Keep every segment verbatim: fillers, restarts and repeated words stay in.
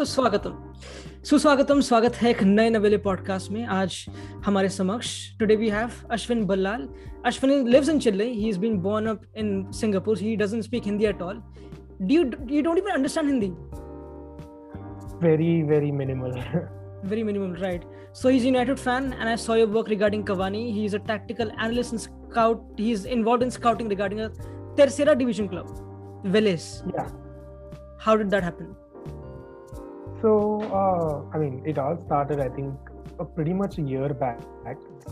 सुस्वागतम सुस्वागतम स्वागत है एक नए नवेले पॉडकास्ट में. आज हमारे समक्ष today we have Ashwin Ballal. Ashwin lives in Chennai. He has been born up in Singapore. He doesn't speak Hindi at all. Do you you don't even understand Hindi? Very, very minimal. Very minimal, right. So he's a United fan and I saw your work regarding Kavani. He's a tactical analyst and scout. He's involved in scouting regarding a Tercera Division club, Vélez. Yeah. How did that happen? So, uh, I mean, it all started, I think, uh, pretty much a year back.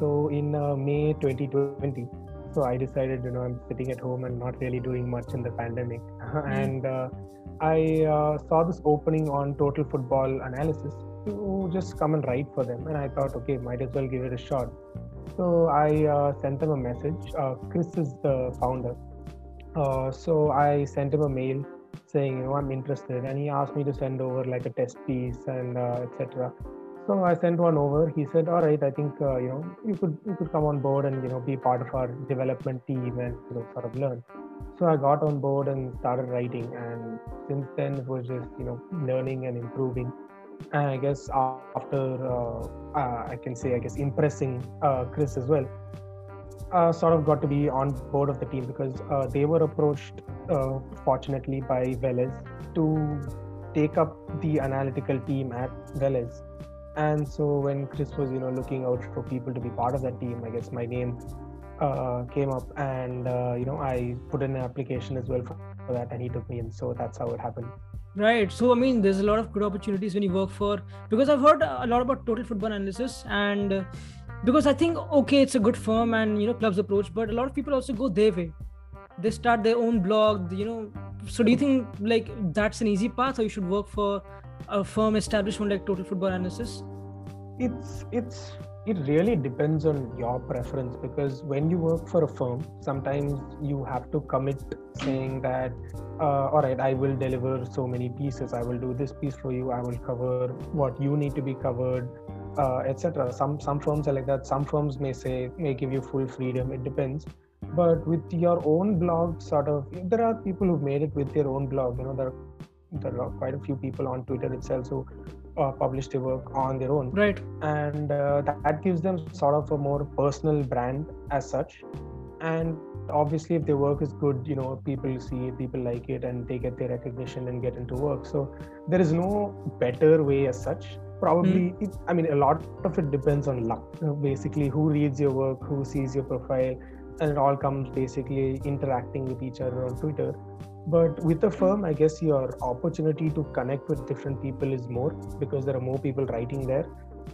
So in uh, May twenty twenty. So I decided, you know, I'm sitting at home and not really doing much in the pandemic. Mm-hmm. And uh, I uh, saw this opening on Total Football Analysis to just come and write for them. And I thought, okay, might as well give it a shot. So I uh, sent them a message. Uh, Chris is the founder. Uh, so I sent him a mail saying, you know, I'm interested. And he asked me to send over like a test piece and uh, et cetera. So I sent one over. He said, all right, I think, uh, you know, you could you could come on board and, you know, be part of our development team and, you know, sort of learn. So I got on board and started writing. And since then, it was just, you know, learning and improving. And I guess after, uh, uh, I can say, I guess, impressing uh, Chris as well, uh, sort of got to be on board of the team because uh, they were approached, uh, fortunately, by Vélez to take up the analytical team at Vélez. And so when Chris was, you know, looking out for people to be part of that team, I guess my name uh, came up and, uh, you know, I put in an application as well for, for that and he took me in. So that's how it happened. Right. So, I mean, there's a lot of good opportunities when you work for, because I've heard a lot about Total Football Analysis and because I think, okay, it's a good firm and, you know, clubs approach, but a lot of people also go their way. They start their own blog, you know. So do you think like that's an easy path or you should work for a firm establishment like Total Football Analysis? It's it's it really depends on your preference, because when you work for a firm, sometimes you have to commit saying that, uh, all right, I will deliver so many pieces. I will do this piece for you. I will cover what you need to be covered, uh, et cetera. Some some firms are like that. Some firms may say may give you full freedom. It depends. But with your own blog, sort of, there are people who've made it with their own blog. You know, there are there are quite a few people on Twitter itself who uh, publish their work on their own. Right. And uh, that gives them sort of a more personal brand as such. And obviously, if their work is good, you know, people see it, people like it, and they get their recognition and get into work. So there is no better way as such. Probably, mm. it, I mean, a lot of it depends on luck. You know, basically, who reads your work, who sees your profile, and it all comes basically interacting with each other on Twitter. But with a firm, I guess your opportunity to connect with different people is more because there are more people writing there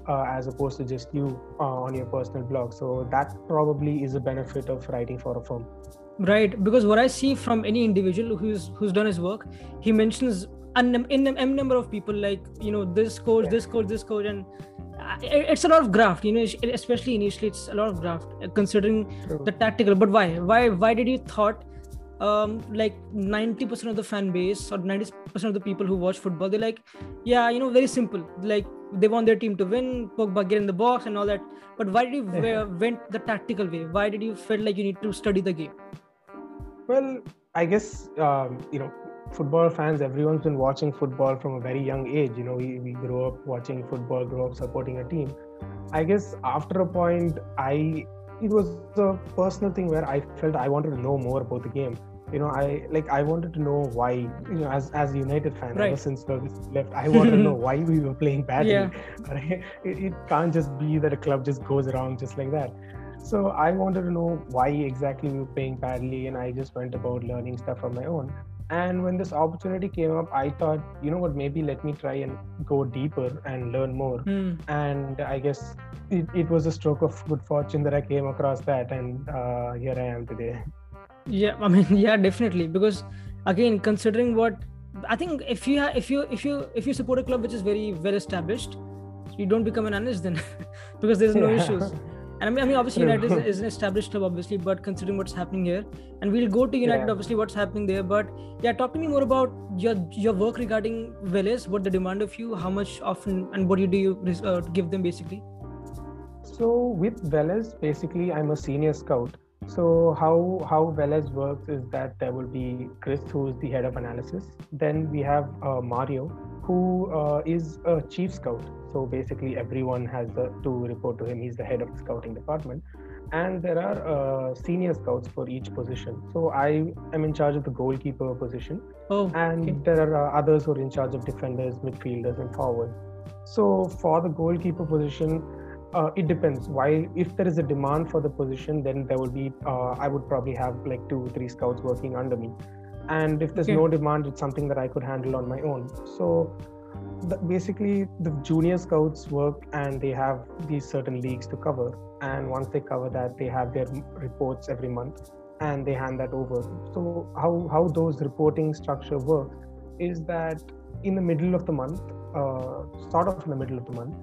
uh, as opposed to just you uh, on your personal blog. So that probably is a benefit of writing for a firm. Right. Because what I see from any individual who's who's done his work, he mentions an M number of people like, you know, this coach, yeah. this coach, this coach. And it's a lot of graft, you know, especially initially, it's a lot of graft considering True. the tactical. But why? Why, why did you thought... Um, like ninety percent of the fan base or ninety percent of the people who watch football, they're like, yeah, you know, very simple. Like they want their team to win, Pogba get in the box and all that. But why did you yeah. went the tactical way? Why did you feel like you need to study the game? Well, I guess, um, you know, football fans, everyone's been watching football from a very young age. You know, we, we grew up watching football, grew up supporting a team. I guess after a point, I... it was a personal thing where I felt I wanted to know more about the game. You know, I like I wanted to know why, you know, as, as a United fan, right. ever since Ferguson left, I wanted to know why we were playing badly. Yeah. Right? It, it can't just be that a club just goes around just like that. So I wanted to know why exactly we were playing badly, and I just went about learning stuff on my own. And when this opportunity came up, I thought, you know what, maybe let me try and go deeper and learn more. Mm. And I guess it, it was a stroke of good fortune that I came across that. And uh, here I am today. Yeah, I mean, yeah, definitely. Because again, considering what I think, if you, if you, if you, if you support a club which is very well established, you don't become an analyst then because there's no yeah. issues. And I mean, I mean obviously, United is, is an established club, obviously, but considering what's happening here, and we'll go to United, yeah. obviously, what's happening there. But yeah, talk to me more about your your work regarding Vélez, what they demand of you, how much often, and what you do you uh, give them, basically. So with Vélez, basically, I'm a senior scout. So how, how Vélez works is that there will be Chris, who is the head of analysis. Then we have uh, Mario, who uh, is a chief scout. So basically everyone has the, to report to him. He's the head of the scouting department. And there are uh, senior scouts for each position. So I am in charge of the goalkeeper position. Oh, and okay. There are uh, others who are in charge of defenders, midfielders and forwards. So for the goalkeeper position, uh, it depends. While if there is a demand for the position, then there will be, uh, I would probably have like two, three scouts working under me. And if there's okay. no demand, it's something that I could handle on my own. So the, basically the junior scouts work and they have these certain leagues to cover. And once they cover that, they have their reports every month and they hand that over. So how, how those reporting structure works is that in the middle of the month, uh, sort of in the middle of the month,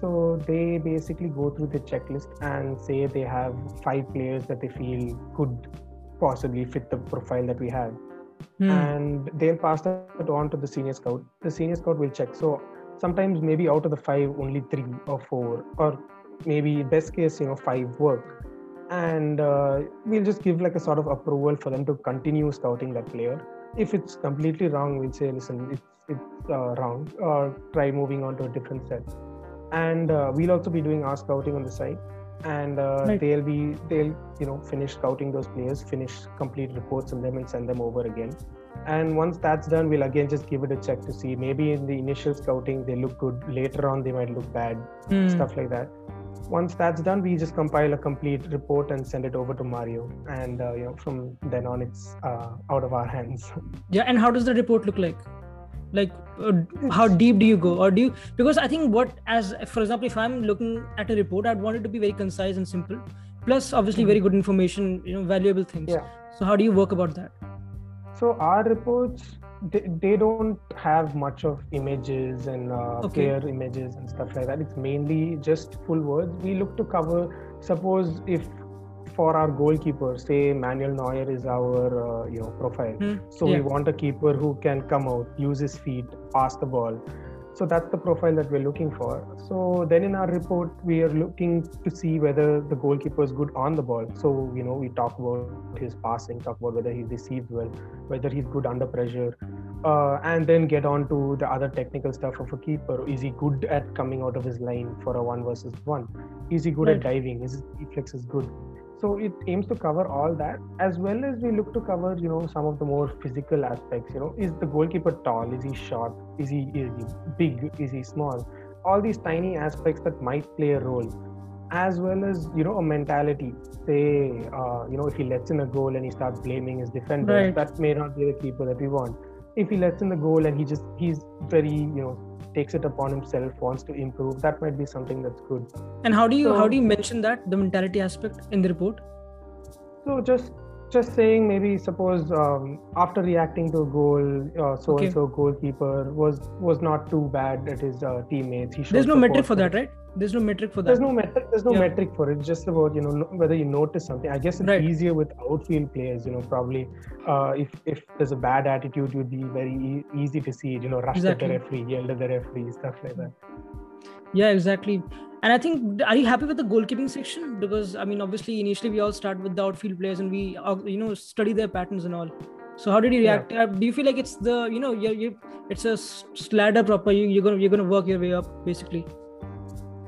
so they basically go through the checklist and say they have five players that they feel could possibly fit the profile that we have. Hmm. And they'll pass that on to the senior scout. The senior scout will check. So sometimes maybe out of the five, only three or four, or maybe best case, you know, five work. And uh, we'll just give like a sort of approval for them to continue scouting that player. If it's completely wrong, we'll say, listen, it's, it's uh, wrong, or try moving on to a different set. And uh, we'll also be doing our scouting on the side. And uh, right. they'll be they'll you know finish scouting those players, finish complete reports on them and send them over again. And once that's done, we'll again just give it a check to see, maybe in the initial scouting they look good, later on they might look bad, mm. stuff like that. Once that's done, we just compile a complete report and send it over to Mario, and uh, you know from then on it's uh, out of our hands. Yeah. And how does the report look like? Like uh, how deep do you go, or do you, because I think what, as for example, if I'm looking at a report, I'd want it to be very concise and simple, plus obviously very good information, you know, valuable things. Yeah. So how do you work about that? So our reports, they, they don't have much of images and uh, okay. player images and stuff like that. It's mainly just full words. We look to cover, suppose if for our goalkeeper, say Manuel Neuer is our uh, you know profile. Mm, so yeah. we want a keeper who can come out, use his feet, pass the ball. So that's the profile that we're looking for. So then in our report, we are looking to see whether the goalkeeper is good on the ball. So, you know, we talk about his passing, talk about whether he receives well, whether he's good under pressure, uh, and then get on to the other technical stuff of a keeper. Is he good at coming out of his line for a one versus one? Is he good right. at diving? Is his reflexes good? So it aims to cover all that, as well as we look to cover, you know, some of the more physical aspects. You know, is the goalkeeper tall? Is he short? Is he, is he big? Is he small? All these tiny aspects that might play a role, as well as, you know, a mentality. Say, uh, you know, if he lets in a goal and he starts blaming his defenders, right. that may not be the keeper that we want. If he lets in the goal and he just, he's very, you know, takes it upon himself, wants to improve, that might be something that's good. And how do you so, how do you mention that, the mentality aspect, in the report? So just just saying, maybe suppose um, after reacting to a goal, uh, so okay. and so goalkeeper was was not too bad at his uh, teammates. He there's no metric for that, right? There's no metric for that. There's no metric. There's no yeah. metric for it. Just about, you know, no, whether you notice something. I guess it's right. easier with outfield players. You know, probably uh, if if there's a bad attitude, it would be very e- easy to see it. You know, rush exactly. at the referee, yell at the referee, stuff like that. Yeah, exactly. And I think, are you happy with the goalkeeping section? Because I mean, obviously, initially we all start with the outfield players and we, you know, study their patterns and all. So how did you react? Yeah. Do you feel like it's the, you know, you you it's a ladder proper? You you're gonna you're gonna work your way up, basically.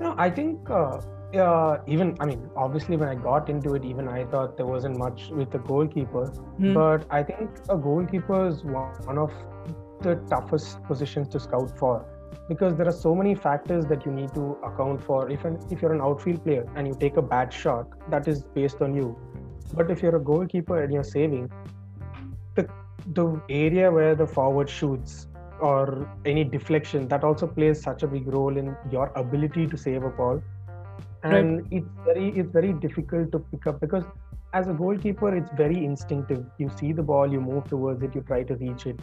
No, I think uh, uh, even, I mean, obviously when I got into it, even I thought there wasn't much with the goalkeeper. Mm. But I think a goalkeeper is one of the toughest positions to scout for, because there are so many factors that you need to account for. If, an, if you're an outfield player and you take a bad shot, that is based on you. But if you're a goalkeeper and you're saving, the, the area where the forward shoots, or any deflection, that also plays such a big role in your ability to save a ball. And right. it's very it's very difficult to pick up, because as a goalkeeper it's very instinctive. You see the ball, you move towards it, you try to reach it.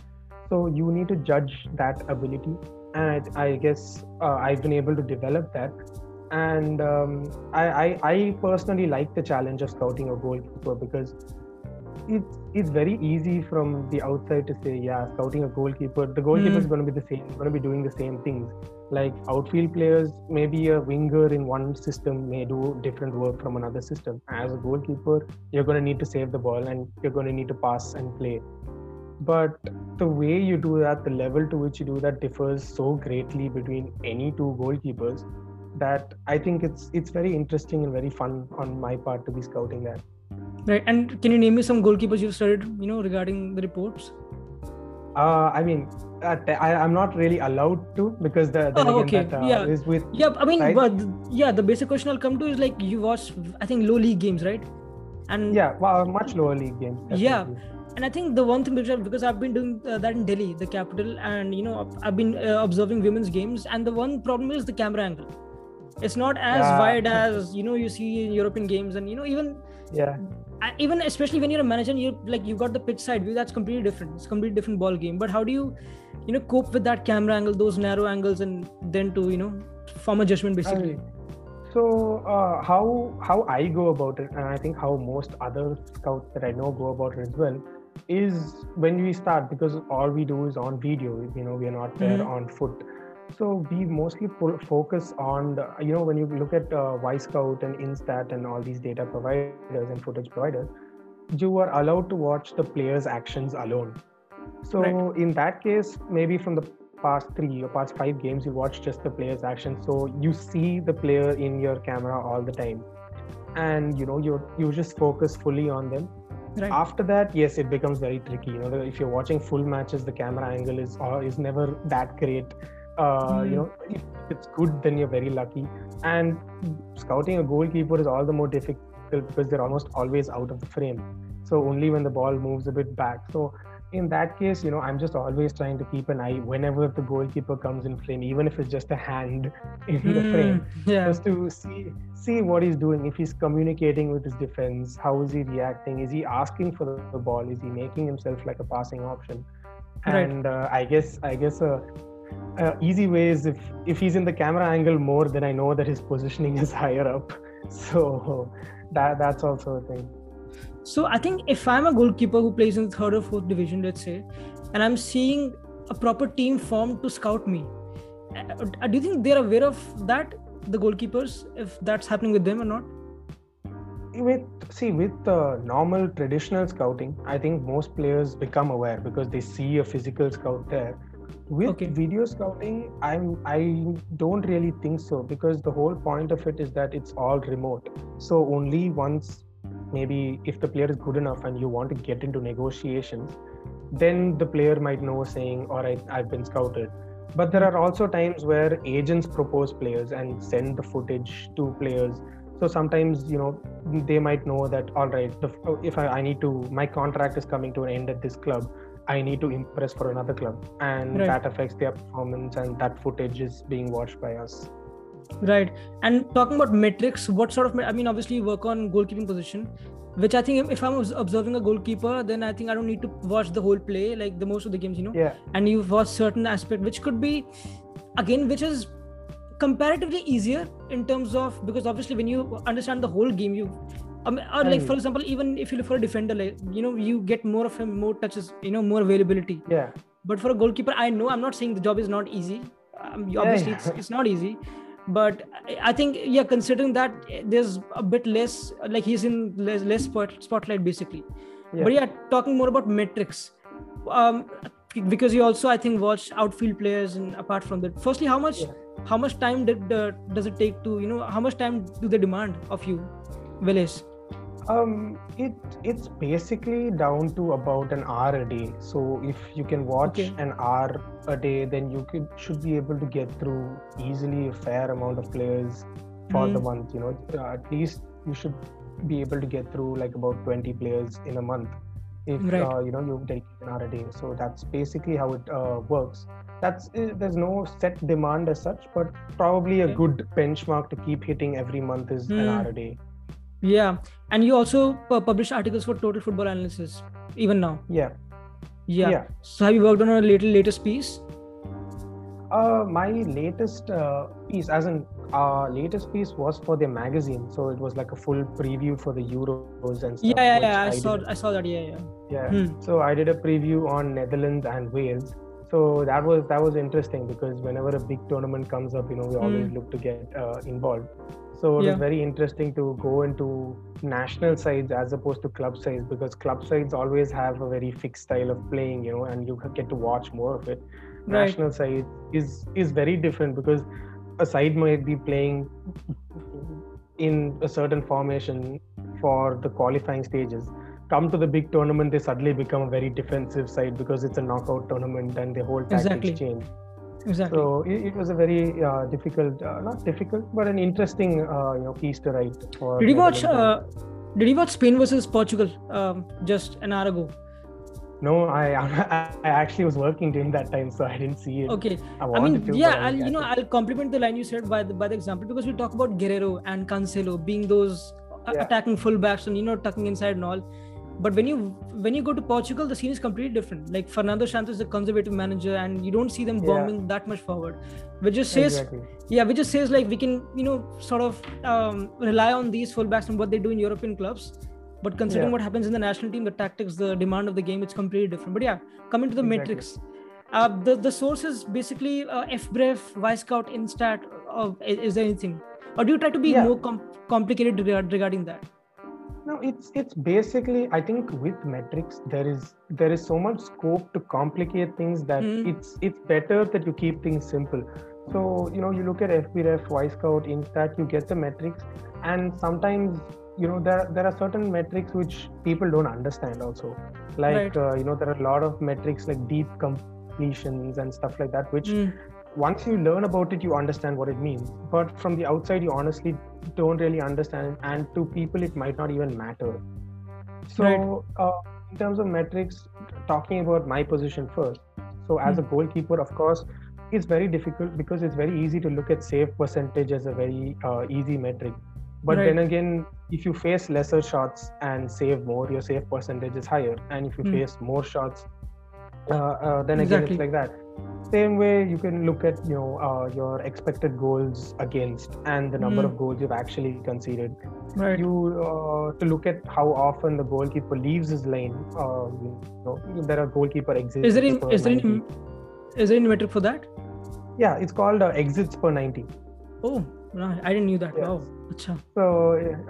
So you need to judge that ability, and I guess uh, I've been able to develop that. And um, I, I, I personally like the challenge of scouting a goalkeeper, because It's, it's very easy from the outside to say, yeah, scouting a goalkeeper, the goalkeeper mm. is going to be the same, going to be doing the same things. Like outfield players, maybe a winger in one system may do different work from another system. As a goalkeeper, you're going to need to save the ball and you're going to need to pass and play. But the way you do that, the level to which you do that differs so greatly between any two goalkeepers that I think it's it's very interesting and very fun on my part to be scouting that. Right. And can you name me some goalkeepers you've studied, you know, regarding the reports? Uh, I mean, uh, I, I'm not really allowed to because the, the oh, okay. that uh, yeah. is with... Yeah, I mean, right? but yeah, the basic question I'll come to is like you watch, I think, low league games, right? And yeah, well, much lower league games. Definitely. Yeah. And I think the one thing, because I've been doing uh, that in Delhi, the capital, and, you know, I've been uh, observing women's games. And the one problem is the camera angle. It's not as yeah. wide as, you know, you see in European games. And, you know, even... yeah. Even especially when you're a manager, you like you've got the pitch side view. That's completely different. It's a completely different ball game. But how do you, you know, cope with that camera angle, those narrow angles, and then to you know form a judgment basically? Okay. So uh, how how I go about it, and I think how most other scouts that I know go about it as well, is when we start because all we do is on video. You know, we are not there mm-hmm. on foot. So we mostly po- focus on, the, you know, when you look at uh, Wyscout and InStat and all these data providers and footage providers, you are allowed to watch the player's actions alone. So right. in that case, maybe from the past three or past five games, you watch just the player's actions. So you see the player in your camera all the time. And, you know, you you just focus fully on them. Right. After that, yes, it becomes very tricky. You know, if you're watching full matches, the camera angle is is never that great. Uh, mm-hmm. You know, if it's good, then you're very lucky. And scouting a goalkeeper is all the more difficult because they're almost always out of the frame. So only when the ball moves a bit back. So in that case, you know, I'm just always trying to keep an eye whenever the goalkeeper comes in frame, even if it's just a hand in mm, the frame, yeah. just to see see what he's doing. If he's communicating with his defense, how is he reacting? Is he asking for the ball? Is he making himself like a passing option? Right. And uh, I guess I guess. Uh, Uh, easy way is if, if he's in the camera angle more, then I know that his positioning is higher up. So that that's also a thing. So I think if I'm a goalkeeper who plays in the third or fourth division, let's say, and I'm seeing a proper team formed to scout me, do you think they're aware of that, the goalkeepers, if that's happening with them or not? With see with uh, normal traditional scouting, I think most players become aware because they see a physical scout there. With okay. video scouting, I'm I don't really think so because the whole point of it is that it's all remote. So only once, maybe if the player is good enough and you want to get into negotiations, then the player might know saying, "All right, I've been scouted." But there are also times where agents propose players and send the footage to players. So sometimes, you know, they might know that, "All right, if I, I need to, my contract is coming to an end at this club. I need to impress for another club," and right. that affects their performance, and that footage is being watched by us. Right. And talking about metrics, what sort of, I mean, obviously you work on goalkeeping position, which I think if I'm observing a goalkeeper, then I think I don't need to watch the whole play, like the most of the games, you know, yeah. and you watch certain aspect, which could be, again, which is comparatively easier in terms of, because obviously when you understand the whole game, you Um, or like for example, even if you look for a defender, like you know, you get more of him, more touches, you know, more availability. Yeah. But for a goalkeeper, I know I'm not saying the job is not easy. Um, obviously, yeah. it's, it's not easy. But I think yeah, considering that there's a bit less, like he's in less, less spot, spotlight basically. Yeah. But yeah, talking more about metrics, um, because you also I think watch outfield players and apart from that. Firstly, how much, yeah. how much time did uh, does it take to you know how much time do they demand of you, Vélez? Um, it it's basically down to about an hour a day. So if you can watch okay. an hour a day, then you could, should be able to get through easily a fair amount of players for mm-hmm. the month. You know, uh, at least you should be able to get through like about twenty players in a month if right. uh, you know you take an hour a day. So that's basically how it uh, works. That's uh, there's no set demand as such, but probably okay. a good benchmark to keep hitting every month is mm-hmm. an hour a day. Yeah, and you also publish articles for Total Football Analysis, even now. Yeah. Yeah. yeah. So have you worked on a little latest piece? Uh, my latest uh, piece, as in uh, latest piece was for their magazine. So it was like a full preview for the Euros and stuff. Yeah, yeah, yeah. I, I saw I saw that. Yeah, yeah. Yeah. Hmm. So I did a preview on Netherlands and Wales. So that was that was interesting because whenever a big tournament comes up, you know, we always mm. look to get uh, involved. So it yeah. was very interesting to go into national sides as opposed to club sides, because club sides always have a very fixed style of playing, you know, and you get to watch more of it. Right. National side is is very different, because a side might be playing in a certain formation for the qualifying stages. Come to the big tournament, they suddenly become a very defensive side because it's a knockout tournament and the whole tactics exactly. change. Exactly. So it, it was a very uh, difficult, uh, not difficult, but an interesting uh, you know, piece to write. For did you watch? Uh, did you watch Spain versus Portugal um, just an hour ago? No, I, I I actually was working during that time, so I didn't see it. Okay, I, I mean, to, yeah, I'll, you know, I'll compliment the line you said by the, by the example, because we talk about Guerrero and Cancelo being those yeah. attacking fullbacks and, you know, tucking inside and all. But when you when you go to Portugal, the scene is completely different. Like Fernando Santos is a conservative manager, and you don't see them bombing yeah. that much forward. Which just says, exactly. yeah, which just says like we can, you know, sort of um, rely on these fullbacks and what they do in European clubs. But considering yeah. what happens in the national team, the tactics, the demand of the game, it's completely different. But yeah, coming to the exactly. metrics, uh, the the sources basically uh, F B R E F, Wyscout, InStat. Uh, is, is there anything, or do you try to be yeah. more com- complicated regarding that? No, it's it's basically, I think with metrics there is there is so much scope to complicate things that mm. it's it's better that you keep things simple. So you know, you look at F B R E F, Wyscout, InStat, you get the metrics, and sometimes, you know, there there are certain metrics which people don't understand also, like right. uh, you know, there are a lot of metrics like deep completions and stuff like that, which mm. once you learn about it, you understand what it means. But from the outside, you honestly don't really understand it, and to people, it might not even matter. So right. uh, in terms of metrics, talking about my position first. So as mm. a goalkeeper, of course, it's very difficult because it's very easy to look at save percentage as a very uh, easy metric. But right. then again, if you face lesser shots and save more, your save percentage is higher. And if you mm. face more shots, uh, uh, then again, exactly. it's like that. Same way, you can look at, you know, uh, your expected goals against and the number mm. of goals you've actually conceded. Right. You uh, to look at how often the goalkeeper leaves his lane. Um, you know, there are goalkeeper exits. Is there any is there any is there any metric for that? Yeah, it's called uh, exits per ninety. Oh. No, I didn't knew that. Yes. Wow. Achha. So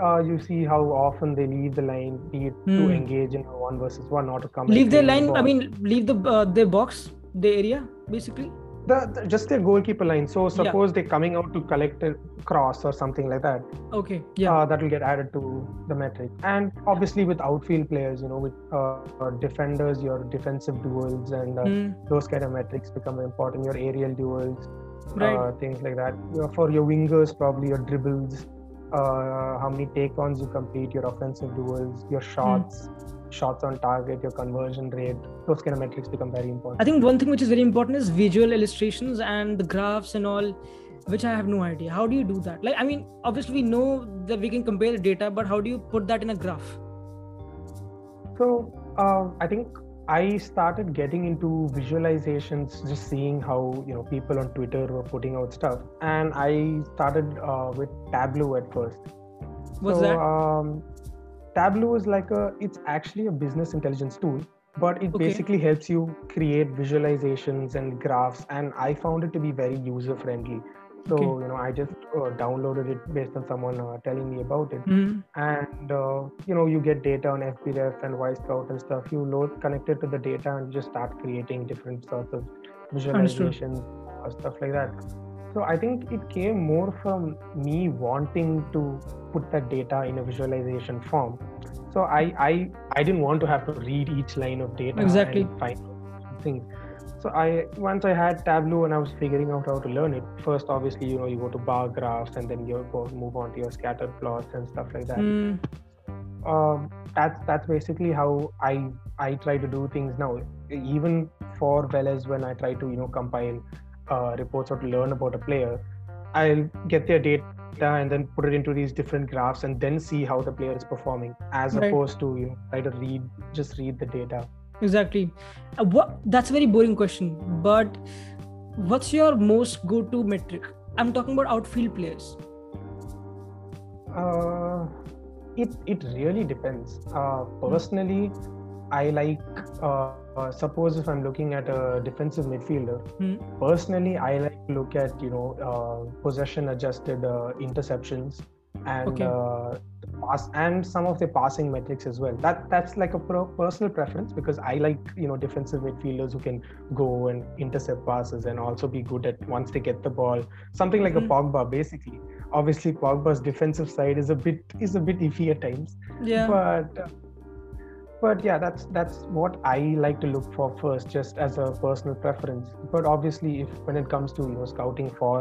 uh, you see how often they leave the line, be it hmm. to engage in a one versus one or to come. Leave their line. The I mean, leave the uh, their box, the area, basically. The, the just their goalkeeper line. So suppose yeah. they're coming out to collect a cross or something like that. Okay. Yeah. Uh, that will get added to the metric. And obviously yeah. with outfield players, you know, with uh, defenders, your defensive duels and uh, hmm. those kind of metrics become important. Your aerial duels. Right. Uh, things like that. For your wingers, probably your dribbles, uh, how many take-ons you complete, your offensive duels, your shots, mm. shots on target, your conversion rate. Those kind of metrics become very important. I think one thing which is very important is visual illustrations and the graphs and all, which I have no idea. How do you do that? Like, I mean, obviously we know that we can compare the data, but how do you put that in a graph? So, uh, I think I started getting into visualizations, just seeing how, you know, people on Twitter were putting out stuff, and I started uh, with Tableau at first. What's so, that? Um, Tableau is like a, it's actually a business intelligence tool, but it okay. basically helps you create visualizations and graphs, and I found it to be very user friendly. So, okay. you know, I just uh, downloaded it based on someone uh, telling me about it. Mm. And, uh, you know, you get data on F B R E F and Wyscout and stuff. You load, connect it to the data and just start creating different sorts of visualizations or stuff like that. So I think it came more from me wanting to put that data in a visualization form. So I, I, I didn't want to have to read each line of data exactly. and find things. So I once I had Tableau and I was figuring out how to learn it. First, obviously, you know, you go to bar graphs and then you go move on to your scatter plots and stuff like that. Mm. Um, that's that's basically how I I try to do things now. Even for Vélez, when I try to, you know, compile uh, reports or to learn about a player, I'll get their data and then put it into these different graphs and then see how the player is performing, as right. opposed to, you know, try to read just read the data. Exactly. Uh, what, that's a very boring question, but what's your most go-to metric? I'm talking about outfield players. Uh, it it really depends. Uh, personally, mm. I like, uh, uh, suppose if I'm looking at a defensive midfielder, mm. personally, I like to look at, you know, uh, possession adjusted uh, interceptions and okay. uh, pass and some of the passing metrics as well. That that's like a pro- personal preference, because I like, you know, defensive midfielders who can go and intercept passes and also be good at once they get the ball. Something like mm-hmm. a Pogba, basically. Obviously, Pogba's defensive side is a bit is a bit iffy at times. Yeah. But. Uh, But yeah, that's that's what I like to look for first, just as a personal preference. But obviously, if when it comes to, you know, scouting for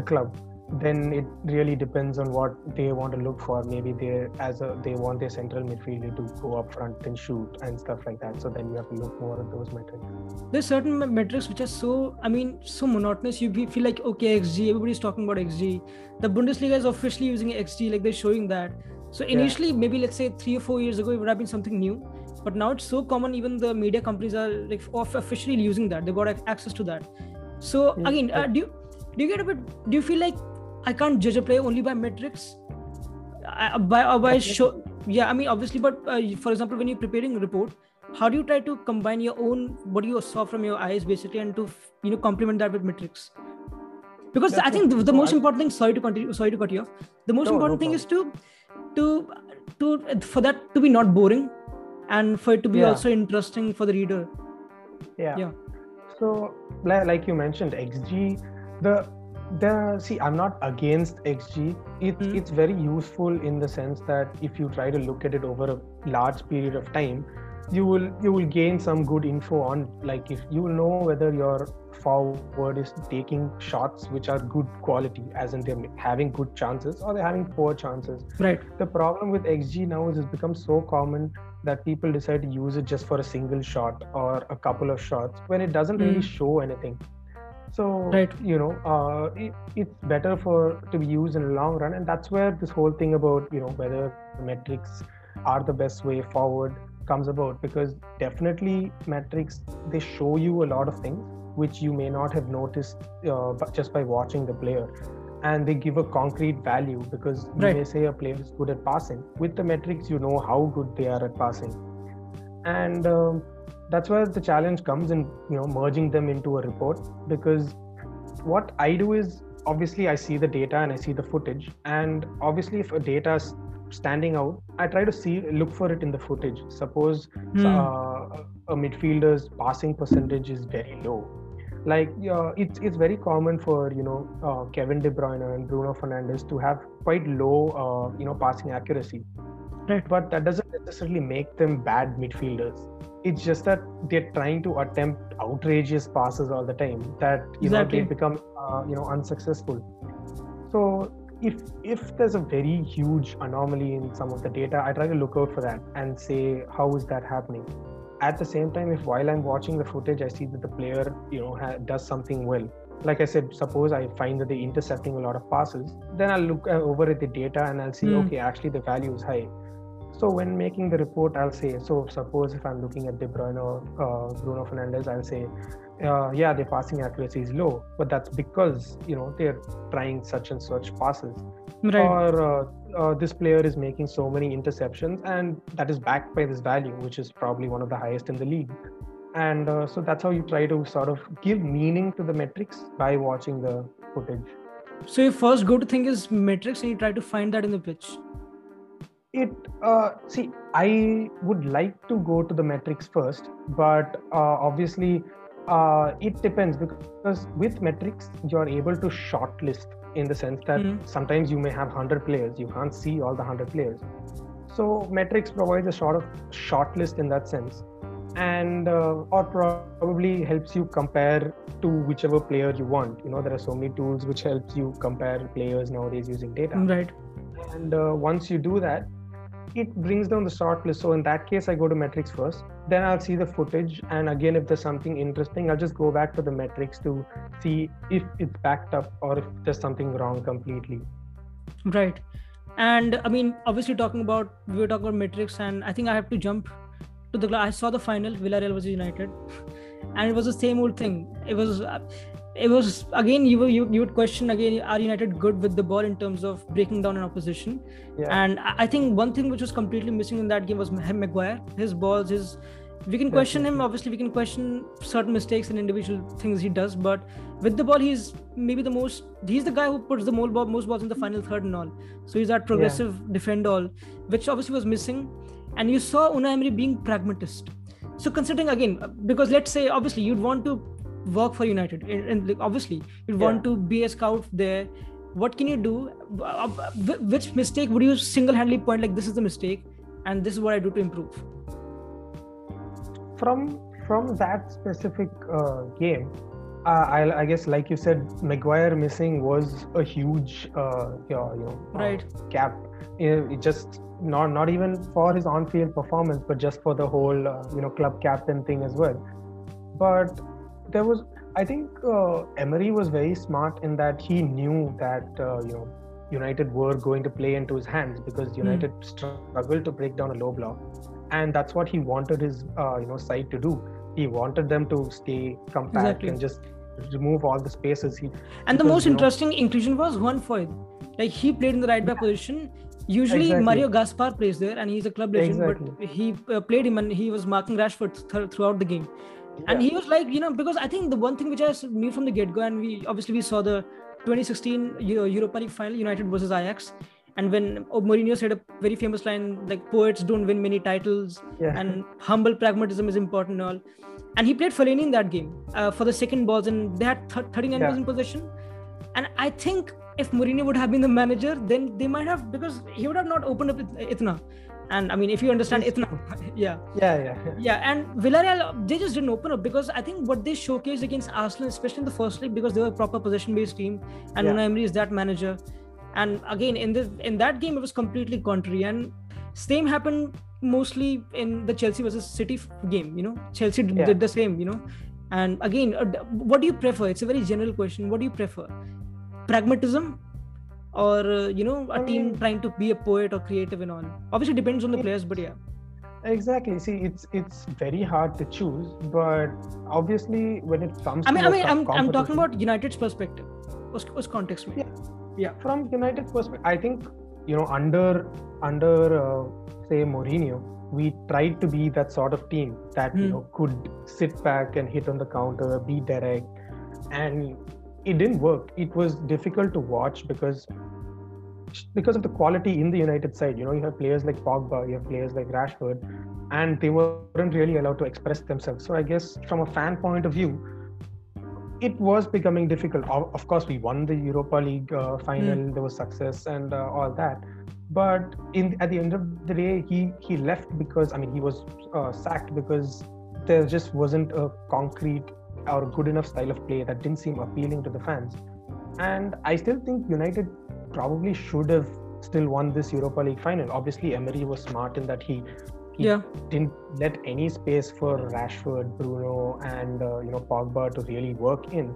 the club, then it really depends on what they want to look for. Maybe they as a they want their central midfielder to go up front and shoot and stuff like that. So then you have to look more at those metrics. There's certain metrics which are so, I mean, so monotonous. You feel like, okay, X G. Everybody's talking about X G. The Bundesliga is officially using X G. Like, they're showing that. So initially, yeah. maybe let's say three or four years ago, it would have been something new. But now it's so common, even the media companies are like officially using that. They've got access to that. So yeah. again, uh, do you do you get a bit? Do you feel like I can't judge a player only by metrics? I, by or by show? Yeah, I mean obviously, but uh, for example, when you're preparing a report, how do you try to combine your own what you saw from your eyes basically, and to you know complement that with metrics? Because That's I think the, the most important thing. Sorry to continue. Sorry to cut you off. The most no, important no thing is to. To, to for that to be not boring, and for it to be yeah. also interesting for the reader. Yeah. Yeah. So, like you mentioned, X G. The the see, I'm not against X G. It's mm. it's very useful in the sense that if you try to look at it over a large period of time, you will you will gain some good info on, like, if you know whether your forward is taking shots which are good quality, as in they're having good chances or they're having poor chances. Right. The problem with X G now is it's become so common that people decide to use it just for a single shot or a couple of shots when it doesn't mm. really show anything. So, right. you know, uh, it, it's better for to be used in the long run, and that's where this whole thing about, you know, whether metrics are the best way forward comes about, because definitely metrics, they show you a lot of things which you may not have noticed uh, just by watching the player, and they give a concrete value, because you right. may say a player is good at passing. With the metrics, you know how good they are at passing, and um, that's where the challenge comes in, you know, merging them into a report. Because what I do is, obviously I see the data and I see the footage, and obviously if a data is standing out, I try to see look for it in the footage. Suppose hmm. uh, a midfielder's passing percentage is very low. Like uh, it's it's very common for, you know, uh, Kevin De Bruyne and Bruno Fernandes to have quite low uh, you know passing accuracy. Right. But that doesn't necessarily make them bad midfielders. It's just that they're trying to attempt outrageous passes all the time that you exactly. know they become uh, you know unsuccessful. So. If if there's a very huge anomaly in some of the data, I try to look out for that and say, how is that happening? At the same time, if while I'm watching the footage, I see that the player, you know, ha- does something well. Like I said, suppose I find that they're intercepting a lot of passes, then I'll look over at the data and I'll see, mm. okay, actually the value is high. So when making the report, I'll say, so suppose if I'm looking at De Bruyne or uh, Bruno Fernandes, I'll say, Uh, yeah, their passing accuracy is low, but that's because, you know, they're trying such and such passes. Right. Or uh, uh, this player is making so many interceptions, and that is backed by this value, which is probably one of the highest in the league. And uh, so that's how you try to sort of give meaning to the metrics by watching the footage. So your first go-to thing is metrics, and you try to find that in the pitch. It uh, see, I would like to go to the metrics first, but uh, obviously. Uh, it depends, because with metrics you are able to shortlist, in the sense that mm. sometimes you may have one hundred players, you can't see all the one hundred players. So metrics provides a sort of shortlist in that sense, and uh, or probably helps you compare to whichever player you want. You know, there are so many tools which helps you compare players nowadays using data. Right. And uh, once you do that, it brings down the shortlist. So in that case, I go to metrics first, then I'll see the footage, and again if there's something interesting, I'll just go back to the metrics to see if it's backed up or if there's something wrong completely. Right. And I mean, obviously talking about we were talking about metrics, and I think I have to jump to the I saw the final, Villarreal versus United, and it was the same old thing. It was it was again you you, you would question again, are United good with the ball in terms of breaking down an opposition? Yeah. And I think one thing which was completely missing in that game was Maguire. His balls, his We can question him, obviously we can question certain mistakes and individual things he does, but with the ball he's maybe the most, he's the guy who puts the most, ball, most balls in the final third and all. So he's that progressive yeah. defend all, which obviously was missing. And you saw Unai Emery being pragmatist. So considering again, because let's say obviously you'd want to work for United and, and obviously you'd yeah. want to be a scout there. What can you do? Which mistake would you single-handedly point like this is the mistake and this is what I do to improve? From from that specific uh, game, uh, I, I guess like you said, Maguire missing was a huge uh, you know, you know, right. uh, gap. It just not not even for his on-field performance, but just for the whole uh, you know club captain thing as well. But there was, I think uh, Emery was very smart in that he knew that uh, you know United were going to play into his hands because United mm. struggled to break down a low block, and that's what he wanted his uh, you know side to do. He wanted them to stay compact exactly. and just remove all the spaces. He and the most interesting know, inclusion was Juan Foyth. Like he played in the right back yeah. position. Usually exactly. Mario Gaspar plays there, and he's a club legend. Exactly. But he uh, played him, and he was marking Rashford th- throughout the game. Yeah. And he was like, you know, because I think the one thing which I knew from the get-go, and we obviously we saw the twenty sixteen Europa League final, United versus Ajax, and when Mourinho said a very famous line like "Poets don't win many titles," yeah. and humble pragmatism is important and all. And he played Fellaini in that game uh, for the second balls, and they had th- thirty-nine yeah. balls in possession. And I think if Mourinho would have been the manager, then they might have, because he would have not opened up itna. And I mean, if you understand itna, yeah. Yeah, yeah. Yeah, yeah. And Villarreal, they just didn't open up, because I think what they showcased against Arsenal, especially in the first leg, because they were a proper possession-based team and yeah. Unai Emery is that manager. And again, in this in that game, it was completely contrary. And same happened mostly in the Chelsea versus City game, you know. Chelsea yeah. did the same, you know. And again, what do you prefer? It's a very general question. What do you prefer? Pragmatism, or uh, you know, a I team mean, trying to be a poet or creative and all. Obviously, depends on the players, but yeah. Exactly. See, it's it's very hard to choose, but obviously, when it comes, I mean, to I mean, I'm I'm talking about United's perspective, us, us context. Yeah. yeah, From United's perspective, I think you know, under under uh, say Mourinho, we tried to be that sort of team that mm. you know could sit back and hit on the counter, be direct, and it didn't work. It was difficult to watch because because of the quality in the United side. You know, you have players like Pogba, you have players like Rashford, and they weren't really allowed to express themselves. So I guess from a fan point of view, it was becoming difficult. Of course, we won the Europa League uh, final. Mm. There was success and uh, all that. But in at the end of the day, he, he left because, I mean, he was uh, sacked because there just wasn't a concrete or good enough style of play that didn't seem appealing to the fans. And I still think United probably should have still won this Europa League final. Obviously, Emery was smart in that he, he yeah. didn't let any space for Rashford, Bruno, and uh, you know Pogba to really work in.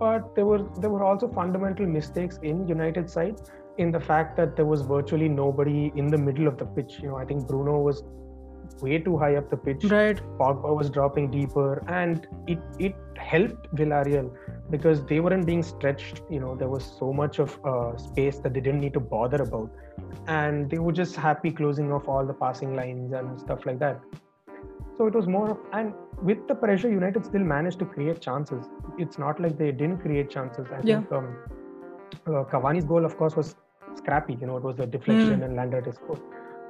But there were there were also fundamental mistakes in United side, in the fact that there was virtually nobody in the middle of the pitch. You know, I think Bruno was way too high up the pitch. Right. Pogba was dropping deeper, and it it helped Villarreal because they weren't being stretched. You know, there was so much of uh, space that they didn't need to bother about, and they were just happy closing off all the passing lines and stuff like that. So it was more of, and with the pressure, United still managed to create chances. It's not like they didn't create chances. I yeah. think um, uh, Cavani's goal, of course, was scrappy. You know, it was a deflection mm. and landed at his foot.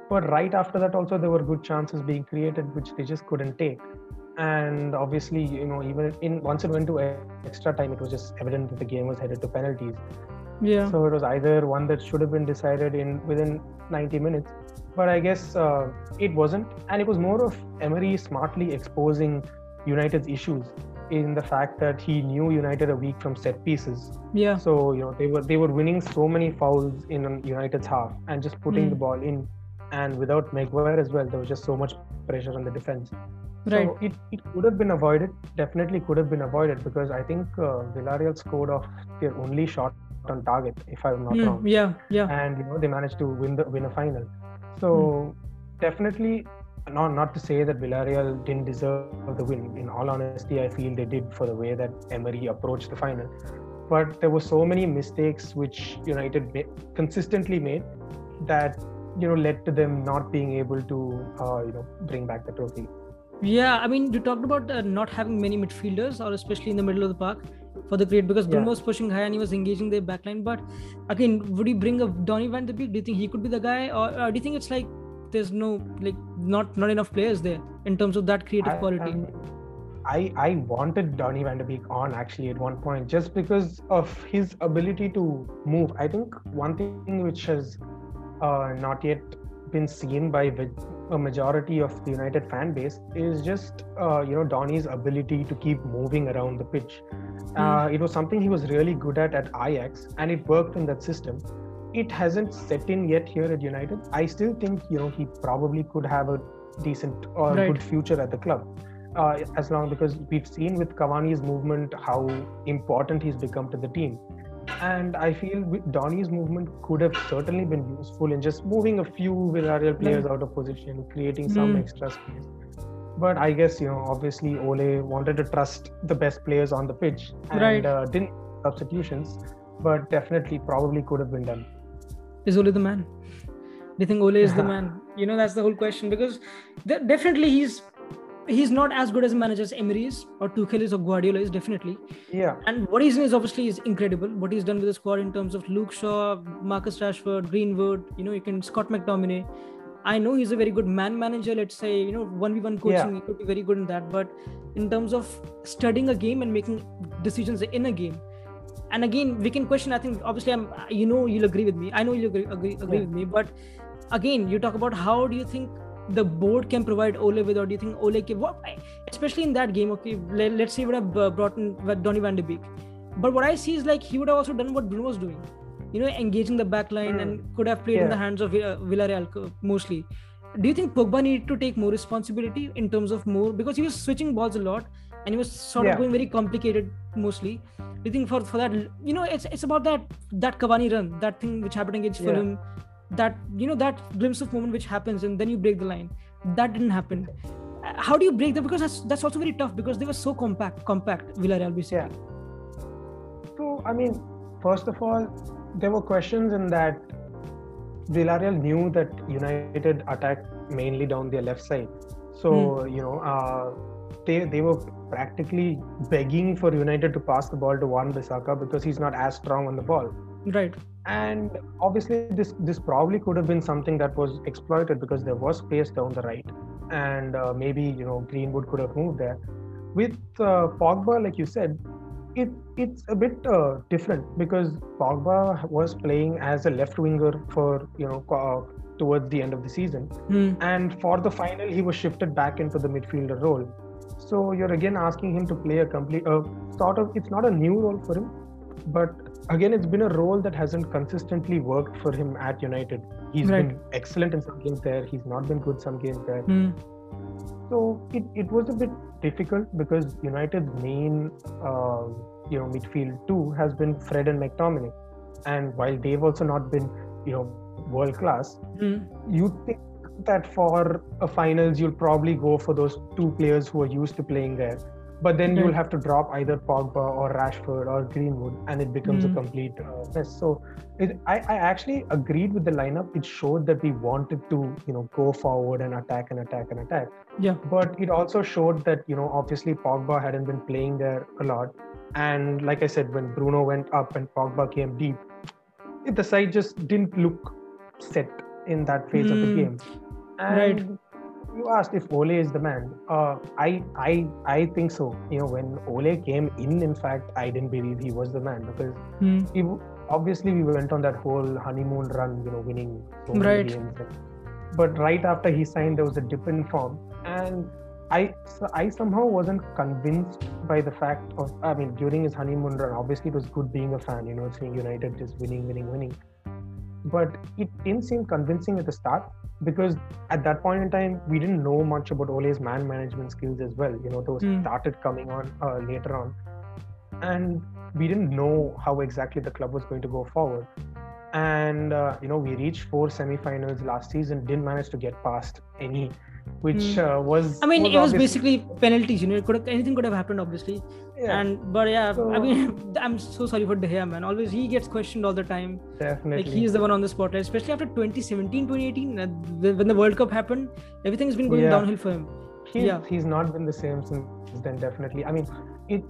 But right after that also there were good chances being created which they just couldn't take, and obviously you know even in once it went to extra time it was just evident that the game was headed to penalties. Yeah. So it was either one that should have been decided in within ninety minutes, but I guess uh, it wasn't, and it was more of Emery smartly exposing United's issues in the fact that he knew United a week from set pieces. Yeah. So you know they were they were winning so many fouls in United's half and just putting mm. the ball in. And without Maguire as well, there was just so much pressure on the defense. Right. So it, it could have been avoided, definitely could have been avoided, because I think uh, Villarreal scored off their only shot on target, if I'm not mm, wrong. Yeah, yeah. And you know they managed to win the win a final. So mm. definitely, not not to say that Villarreal didn't deserve the win. In all honesty, I feel they did for the way that Emery approached the final. But there were so many mistakes which United ma- consistently made that, you know, led to them not being able to, uh, you know, bring back the trophy. Yeah, I mean, you talked about uh, not having many midfielders, or especially in the middle of the park for the create, because yeah. Bruno was pushing high and he was engaging the backline. But again, would he bring a Donny Van de Beek? Do you think he could be the guy, or, or do you think it's like there's no like not not enough players there in terms of that creative I, quality? Um, I I wanted Donny Van de Beek on actually at one point just because of his ability to move. I think one thing which has uh, not yet been seen by a majority of the United fan base is just uh, you know Donny's ability to keep moving around the pitch. Mm. Uh, it was something he was really good at at Ajax, and it worked in that system. It hasn't set in yet here at United. I still think you know he probably could have a decent or right. good future at the club. Uh, as long because we've seen with Cavani's movement how important he's become to the team, and I feel with Donny's movement could have certainly been useful in just moving a few Villarreal players out of position, creating some mm. extra space. But I guess you know obviously Ole wanted to trust the best players on the pitch and right. uh, didn't substitutions, but definitely probably could have been done. Is Ole the man? Do you think Ole is the man? You know that's the whole question, because th- definitely he's. He's not as good as managers Emery is, or Tuchel is, or Guardiola is, definitely. Yeah. And what he's done is obviously is incredible. What he's done with the squad in terms of Luke Shaw, Marcus Rashford, Greenwood, you know, you can Scott McTominay. I know he's a very good man manager. Let's say, you know, one v one coaching, yeah. he could be very good in that. But in terms of studying a game and making decisions in a game, and again, we can question. I think obviously, I'm, you know, you'll agree with me. I know you'll agree agree, agree yeah. with me. But again, you talk about how do you think the board can provide Ole with, or do you think Ole can, what, especially in that game, okay, let, let's say he would have brought in Donny Van de Beek. But what I see is like he would have also done what Bruno was doing, you know, engaging the back line mm. and could have played yeah. in the hands of uh, Villarreal mostly. Do you think Pogba needed to take more responsibility in terms of more, because he was switching balls a lot and he was sort yeah. of going very complicated mostly. Do you think for, for that, you know, it's it's about that that Cavani run, that thing which happened against yeah. Fulham, that you know that glimpse of moment which happens and then you break the line, that didn't happen. How do you break that? Because that's, that's also very tough, because they were so compact compact Villarreal basically. Yeah. So I mean, first of all, there were questions in that Villarreal knew that United attacked mainly down their left side, so mm. you know uh, they they were practically begging for United to pass the ball to Juan Bissaka because he's not as strong on the ball. Right. And obviously this this probably could have been something that was exploited because there was space down the right, and uh, maybe you know Greenwood could have moved there. With uh, Pogba, like you said, it it's a bit uh, different because Pogba was playing as a left winger for you know uh, towards the end of the season, mm. and for the final he was shifted back into the midfielder role. So you're again asking him to play a complete uh, sort of, it's not a new role for him, but again, it's been a role that hasn't consistently worked for him at United. He's right. been excellent in some games there. He's not been good some games there. Mm. So it, it was a bit difficult because United's main uh, you know midfield two has been Fred and McTominay, and while they've also not been you know world class, mm. you think that for a finals you'll probably go for those two players who are used to playing there. But then you'll have to drop either Pogba or Rashford or Greenwood, and it becomes mm. a complete uh, mess. So it, I, I actually agreed with the lineup. It showed that we wanted to, you know, go forward and attack and attack and attack. Yeah. But it also showed that, you know, obviously Pogba hadn't been playing there a lot. And like I said, when Bruno went up and Pogba came deep, the side just didn't look set in that phase mm. of the game. And right. You asked if Ole is the man. Uh, I I I think so. You know, when Ole came in, in fact, I didn't believe he was the man because mm. he, obviously we went on that whole honeymoon run, you know, winning so many right. games. But right after he signed, there was a dip in form, and I so I somehow wasn't convinced by the fact of. I mean, during his honeymoon run, obviously it was good being a fan, you know, seeing United just winning, winning, winning. But it didn't seem convincing at the start, because at that point in time we didn't know much about Ole's man management skills as well. You know, those mm. started coming on uh, later on, and we didn't know how exactly the club was going to go forward. And uh, you know, we reached four semi-finals last season, didn't manage to get past any, which mm. uh, was. I mean, was it was basically penalties. You know, it could have, anything could have happened, obviously. Yeah. And but yeah, so, I mean, I'm so sorry for De Gea, man. Always he gets questioned all the time. Definitely. Like he is the one on the spotlight, especially after twenty seventeen, twenty eighteen, when the World Cup happened. Everything has been going yeah. downhill for him. he's, yeah. he's not been the same since then, definitely. I mean, it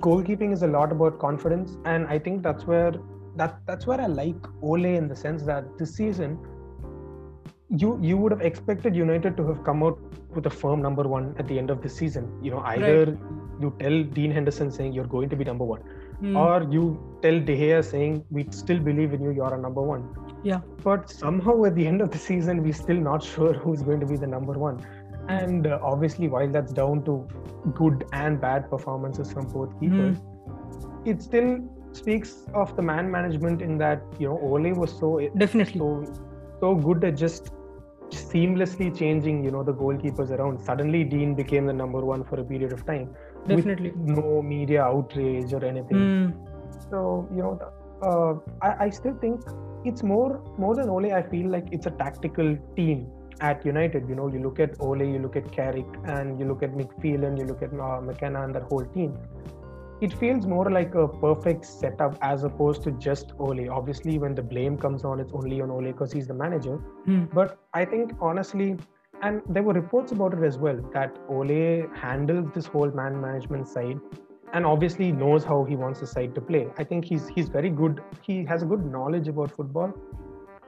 goalkeeping is a lot about confidence, and I think that's where that that's where I like Ole, in the sense that this season you you would have expected United to have come out with a firm number one at the end of the season. You know, either right. you tell Dean Henderson saying you're going to be number one, mm. or you tell De Gea saying we still believe in you, you're a number one. Yeah. But somehow at the end of the season, we're still not sure who's going to be the number one. And uh, obviously, while that's down to good and bad performances from both keepers, mm. it still speaks of the man management, in that, you know, Ole was so definitely so, so good at just seamlessly changing, you know, the goalkeepers around. Suddenly, Dean became the number one for a period of time. Definitely. With no media outrage or anything. Mm. So, you know, uh, I, I still think it's more more than Ole. I feel like it's a tactical team at United. You know, you look at Ole, you look at Carrick, and you look at McPherson, you look at uh, McKenna and that whole team. It feels more like a perfect setup as opposed to just Ole. Obviously, when the blame comes on, it's only on Ole because he's the manager. Hmm. But I think, honestly, and there were reports about it as well, that Ole handles this whole man management side and obviously knows how he wants the side to play. I think he's he's very good. He has a good knowledge about football,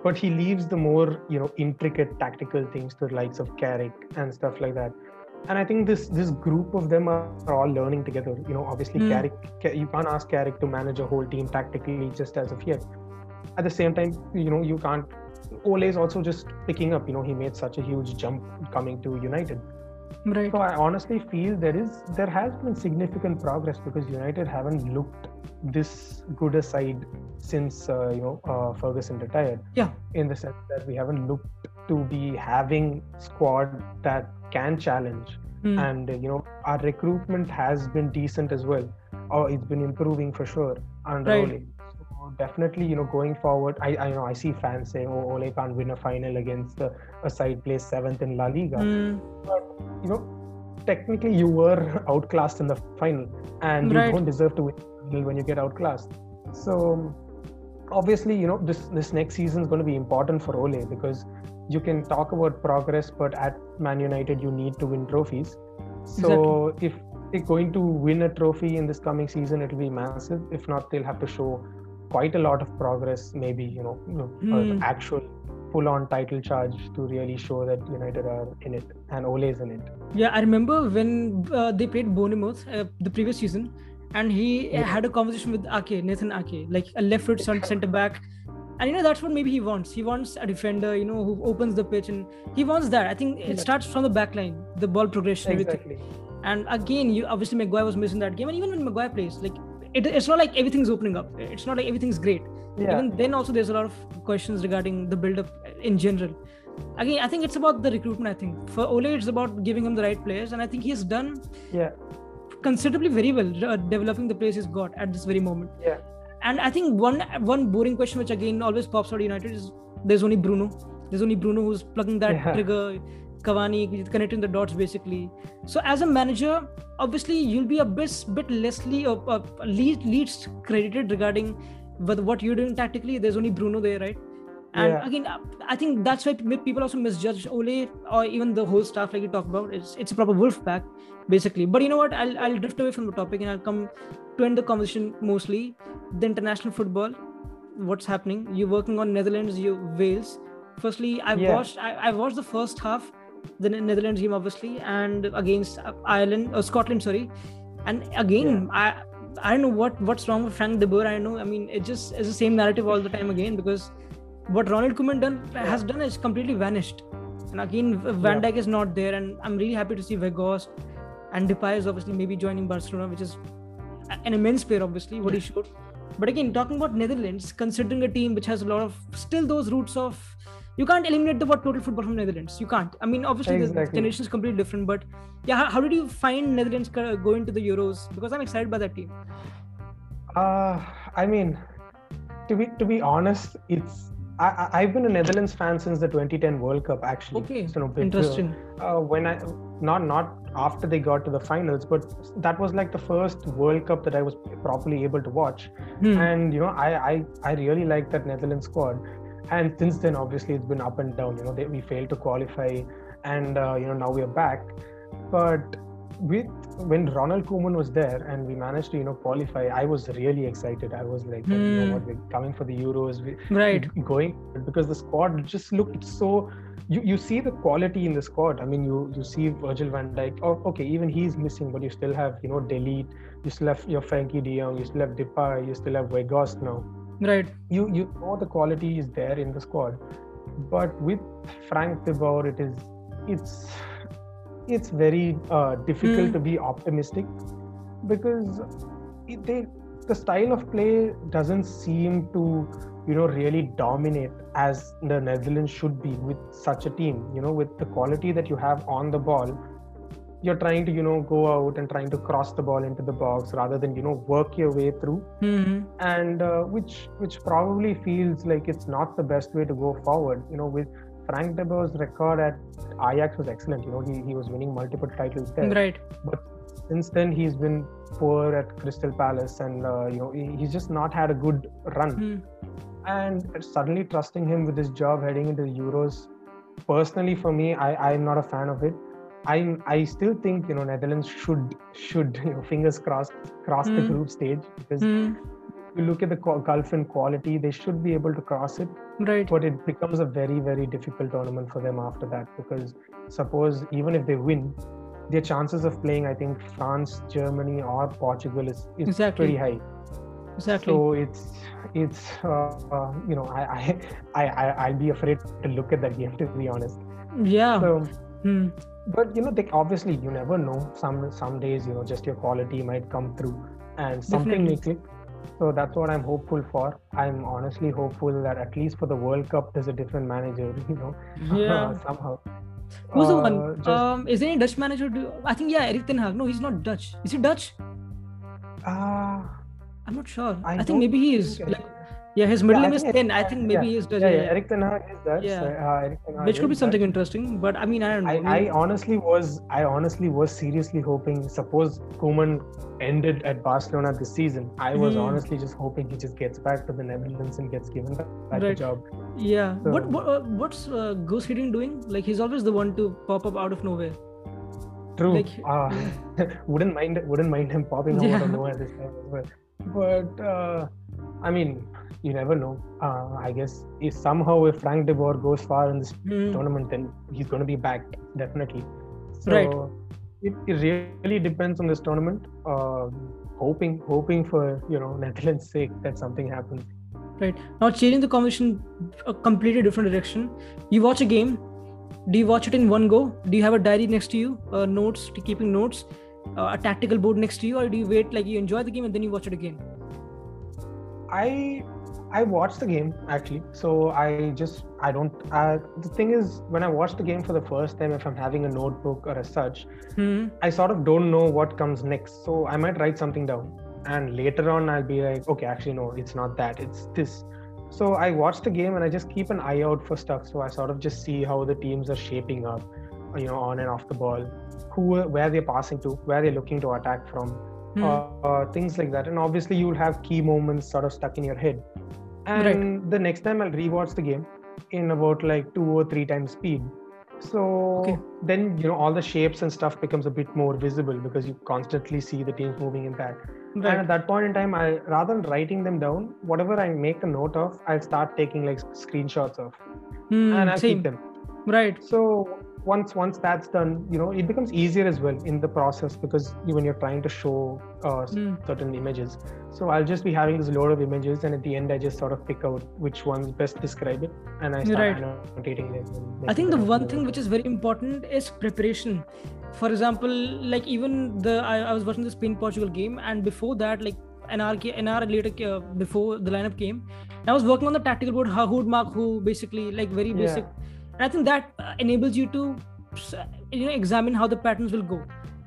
but he leaves the more, you know, intricate tactical things to the likes of Carrick and stuff like that. And I think this this group of them are, are all learning together. You know, obviously, mm. Carrick, you can't ask Carrick to manage a whole team tactically just as of yet. At the same time, you know, you can't. Ole is also just picking up. You know, he made such a huge jump coming to United. Right. So I honestly feel there is there has been significant progress, because United haven't looked this good a side since uh, you know uh, Ferguson retired. Yeah. In the sense that we haven't looked to be having squad that can challenge, mm. and uh, you know our recruitment has been decent as well. Or oh, it's been improving for sure under right. Ole. So definitely, you know, going forward, I I you know I see fans saying, oh, Ole can't win a final against uh, a side placed seventh in La Liga. Mm. But, you know, technically you were outclassed in the final, and right. you don't deserve to win when you get outclassed. So obviously, you know, this this next season is going to be important for Ole, because you can talk about progress, but at Man United you need to win trophies. So exactly. if they're going to win a trophy in this coming season, it'll be massive. If not, they'll have to show quite a lot of progress, maybe, you know, mm. actual full-on title charge to really show that United are in it and Ole is in it. Yeah, I remember when uh, they played Bournemouth uh, the previous season, and he yeah. had a conversation with Ake, Nathan Ake, like a left foot centre back. And you know, that's what maybe he wants. He wants a defender, you know, who opens the pitch, and he wants that. I think it starts from the back line, the ball progression. Exactly. Everything. And again, you obviously Maguire was missing that game, and even when Maguire plays, like It, it's not like everything's opening up. It's not like everything's great. Yeah. Even then also there's a lot of questions regarding the build-up in general. Again, I think it's about the recruitment, I think. For Ole, it's about giving him the right players. And I think he's done yeah. considerably very well uh, developing the players he's got at this very moment. Yeah. And I think one one boring question which again always pops out at United is there's only Bruno. There's only Bruno who's plugging that yeah. trigger. Kavani, connecting the dots basically. So as a manager, obviously you'll be a bit, bit lessly uh, uh, least, least credited regarding what you're doing tactically. There's only Bruno there, right? And yeah. again, I think that's why people also misjudge Ole, or even the whole staff, like you talk about. It's it's a proper wolf pack, basically. But you know what? I'll I'll drift away from the topic, and I'll come to end the conversation mostly the international football. What's happening? You're working on Netherlands, you Wales. Firstly, I've yeah. watched I, I watched the first half. The Netherlands game, obviously, and against Ireland or Scotland, sorry. And again, yeah. I I don't know what, what's wrong with Frank de Boer. I know. I mean, it just is the same narrative all the time again, because what Ronald Koeman done has done is completely vanished. And again, Van yeah. Dijk is not there, and I'm really happy to see Weghorst and Depay is obviously maybe joining Barcelona, which is an immense player, obviously, what he showed. But again, talking about Netherlands, considering a team which has a lot of still those roots of. You can't eliminate the word total football from Netherlands. You can't. I mean, obviously, exactly. the generation is completely different. But yeah, how, how did you find Netherlands going to the Euros? Because I'm excited by that team. Uh, I mean, to be to be honest, it's I, I've been a Netherlands fan since the twenty ten World Cup, actually. Okay, so, no, interesting. Uh, when I not not after they got to the finals, but that was like the first World Cup that I was properly able to watch. Hmm. And you know, I I, I really liked that Netherlands squad. And since then, obviously, it's been up and down. You know, they, we failed to qualify, and uh, you know now we are back. But with when Ronald Koeman was there and we managed to, you know, qualify, I was really excited. I was like, mm. you know what, we're coming for the Euros. We're right. Going, because the squad just looked so... You, you see the quality in the squad. I mean, you, you see Virgil van Dijk. Oh, okay, even he's missing, but you still have, you know, Delete. You still have your Frankie de Jong. You still have Depay. You still have Weghorst now. Right. You, you know the quality is there in the squad. But with Frank de Boer, it is... It's... It's very uh, difficult mm. to be optimistic, because it, they, the style of play doesn't seem to, you know, really dominate as the Netherlands should be with such a team. You know, with the quality that you have on the ball, you're trying to, you know, go out and trying to cross the ball into the box rather than, you know, work your way through. Mm-hmm. And uh, which which probably feels like it's not the best way to go forward. You know, with Frank de Boer's record at Ajax was excellent. You know, he, he was winning multiple titles there. Right. But since then, he's been poor at Crystal Palace, and uh, you know, he, he's just not had a good run. Mm. And suddenly trusting him with his job heading into the Euros, personally for me, I I'm not a fan of it. I I still think, you know, Netherlands should should you know, fingers crossed cross mm. the group stage, because. Mm. You look at the gulf in quality, they should be able to cross it. Right. But it becomes a very, very difficult tournament for them after that, because suppose even if they win, their chances of playing, I think, France, Germany, or Portugal is, is exactly. pretty high. Exactly. So it's it's uh, uh, you know I I I I'll be afraid to look at that game, to be honest. Yeah. So. Hmm. But you know, they obviously you never know. Some some days you know just your quality might come through and something may click. So that's what I'm hopeful for. I'm honestly hopeful that at least for the World Cup, there's a different manager, you know, yeah. somehow. Who's uh, the one? Just... Um, is there any Dutch manager? Do... I think, yeah, Erik ten Hag. No, he's not Dutch. Is he Dutch? Uh, I'm not sure. I, I think maybe he is. Think like, yeah, his middle yeah, name is Ten. I think maybe yeah. he is Dutch. Yeah, yeah, yeah. Erik ten Hag is Dutch. Yeah. Uh, Erik ten Hag Which could be something Dutch. Interesting, but I mean, I don't know. I, I honestly was, I honestly was seriously hoping, suppose Koeman ended at Barcelona this season, I was mm. honestly just hoping he just gets back to the Netherlands and gets given back right. the job. Yeah. So, what, what uh, what's uh, Gus Hiddink doing? Like, he's always the one to pop up out of nowhere. True. Like, uh, wouldn't mind wouldn't mind him popping yeah. out of nowhere this time as well. But uh, I mean, you never know. Uh, I guess if somehow if Frank de Boer goes far in this mm. tournament, then he's going to be back definitely. So right. it, it really depends on this tournament. Uh, hoping, hoping for you know Netherlands' sake that something happens. Right. Now changing the conversation a completely different direction. You watch a game. Do you watch it in one go? Do you have a diary next to you, uh, notes, keeping notes, uh, a tactical board next to you, or do you wait like you enjoy the game and then you watch it again? I. I watched the game actually, so I just I don't. Uh, the thing is, when I watch the game for the first time, if I'm having a notebook or a such, mm-hmm. I sort of don't know what comes next. So I might write something down, and later on I'll be like, okay, actually no, it's not that, it's this. So I watch the game and I just keep an eye out for stuff. So I sort of just see how the teams are shaping up, you know, on and off the ball, who, where they're passing to, where they're looking to attack from, mm-hmm. uh, uh, things like that. And obviously you'll have key moments sort of stuck in your head. And right. the next time I'll rewatch the game in about like two or three times speed. So okay. then, you know, all the shapes and stuff becomes a bit more visible because you constantly see the teams moving in that. Right. And at that point in time, I rather than writing them down, whatever I make a note of, I'll start taking like screenshots of mm, and I'll same. keep them. Right. So once once that's done, you know, it becomes easier as well in the process because when you're trying to show uh, mm. certain images. So I'll just be having this load of images and at the end I just sort of pick out which ones best describe it and I start right. annotating it. I think the one thing which is very important is preparation. For example, like even the I, I was watching the Spain-Portugal game and before that, like an hour, an hour later uh, before the lineup came, I was working on the tactical board, how who'd mark who, basically like very basic. Yeah. And I think that uh, enables you to, you know, examine how the patterns will go,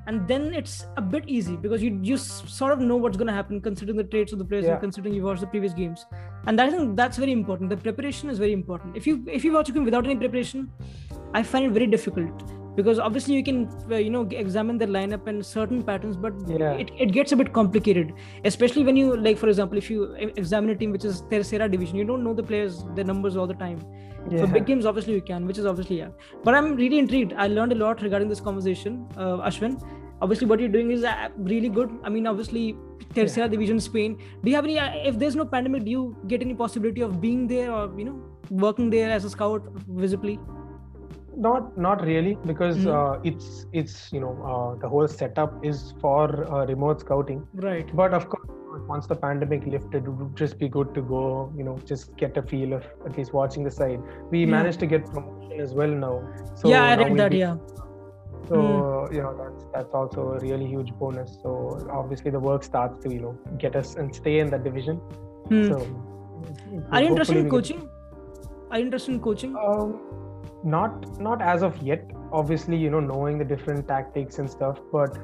and then it's a bit easy because you just sort of know what's going to happen considering the traits of the players yeah. and considering you watched the previous games. And I think that's very important. The preparation is very important. If you if you watch a game without any preparation, I find it very difficult because obviously you can uh, you know examine the lineup and certain patterns, but yeah. it, it gets a bit complicated, especially when you like for example if you examine a team which is Tercera Division, you don't know the players, their numbers all the time. Yeah. For big games, obviously you can, which is obviously, yeah. But I'm really intrigued. I learned a lot regarding this conversation, uh, Ashwin. Obviously, what you're doing is uh, really good. I mean, obviously, Tercera yeah. Division, Spain. Do you have any, uh, if there's no pandemic, do you get any possibility of being there or, you know, working there as a scout visibly? Not not really, because mm-hmm. uh, it's, it's you know, uh, the whole setup is for uh, remote scouting. Right. But of course, once the pandemic lifted, it would just be good to go, you know, just get a feel of at least watching the side. We yeah. managed to get promotion as well now. So yeah, I read that, be, yeah. So, mm. you know, that's, that's also a really huge bonus. So, obviously, the work starts to, you know, get us and stay in that division. Mm. So, Are you interested in coaching? Get... Are you interested in coaching? Um, not, not as of yet. Obviously, you know, knowing the different tactics and stuff, but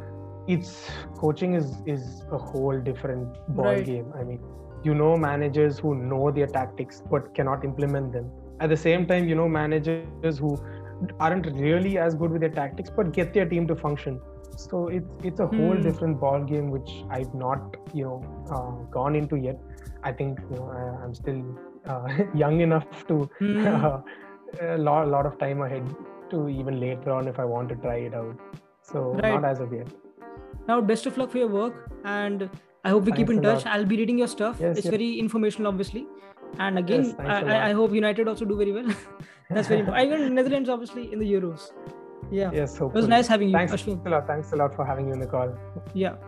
it's coaching is, is a whole different ball right. game. I mean, you know, managers who know their tactics but cannot implement them. At the same time, you know, managers who aren't really as good with their tactics but get their team to function. So it's it's a whole mm. different ball game, which I've not, you know, uh, gone into yet. I think, you know, I, I'm still uh, young enough to mm. uh, a lot, lot of time ahead to even later on if I want to try it out. So right. not as of yet. Now, best of luck for your work, and I hope we thanks keep in touch. Lot. I'll be reading your stuff. Yes, it's yes. very informational, obviously. And again, yes, I, I hope United also do very well. That's very important. Even Netherlands, obviously, in the Euros. Yeah. Yes, hopefully. It was nice having you, thanks Ashwin. A lot. Thanks a lot for having you on the call. Yeah.